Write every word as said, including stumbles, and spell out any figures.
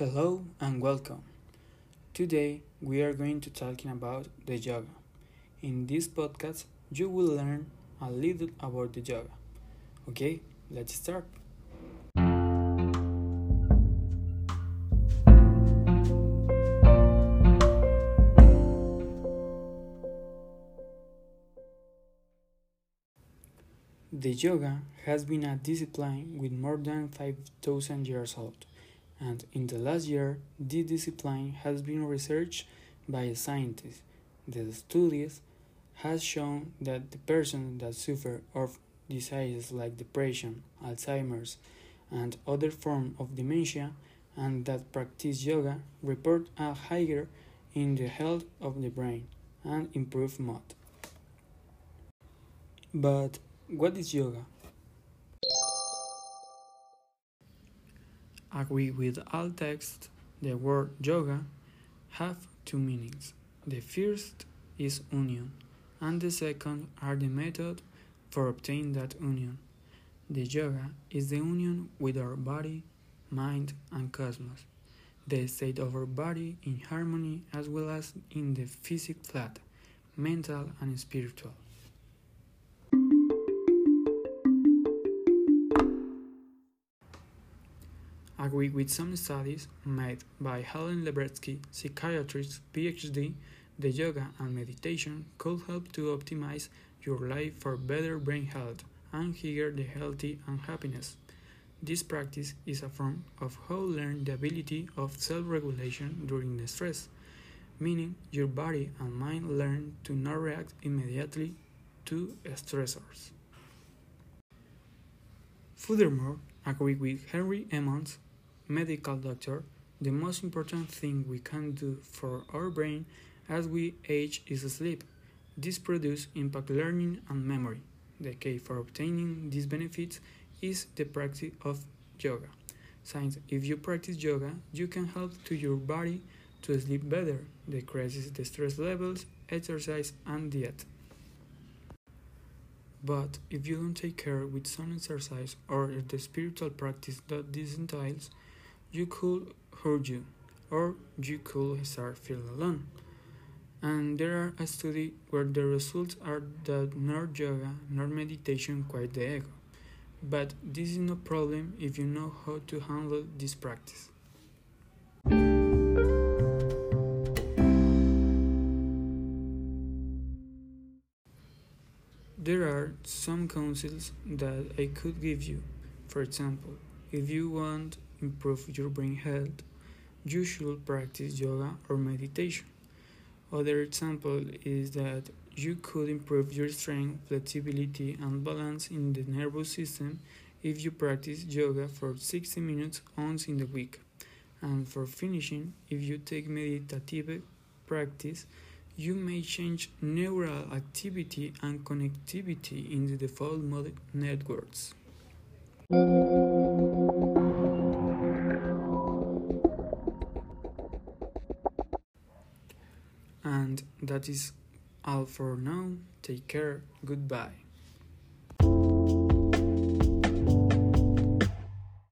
Hello and welcome. Today we are going to talking about the yoga. In this podcast you will learn a little about the yoga. Okay, let's start. The yoga has been a discipline with more than five thousand years old. And in the last year, this discipline has been researched by scientists. The studies has shown that the person that suffer of diseases like depression, Alzheimer's, and other forms of dementia, and that practice yoga, report a higher in the health of the brain and improved mood. But what is yoga? Agree with all texts, the word yoga have two meanings. The first is union, and the second are the method for obtaining that union. The yoga is the union with our body, mind, and cosmos, the state of our body in harmony as well as in the physical flat, mental and spiritual. Agree with some studies made by Helen Lebretsky, psychiatrist, P H D, the yoga and meditation could help to optimize your life for better brain health and higher the healthy and happiness. This practice is a form of how to learn the ability of self-regulation during the stress, meaning your body and mind learn to not react immediately to stressors. Furthermore, agree with Henry Emmons, medical doctor, the most important thing we can do for our brain as we age is sleep. This produces impact learning and memory. The key for obtaining these benefits is the practice of yoga, since if you practice yoga, you can help to your body to sleep better, decreases the stress levels, exercise and diet. But if you don't take care with some exercise or the spiritual practice that this entails, you could hurt you, or you could start feeling alone. And there are a study where the results are that nor yoga nor meditation quite the ego. But this is no problem if you know how to handle this practice. There are some counsels that I could give you. For example, if you want to improve your brain health, you should practice yoga or meditation. Other example is that you could improve your strength, flexibility, and balance in the nervous system if you practice yoga for sixty minutes once in the week. And for finishing, if you take meditative practice, you may change neural activity and connectivity in the default mode networks. And that is all for now. Take care. Goodbye.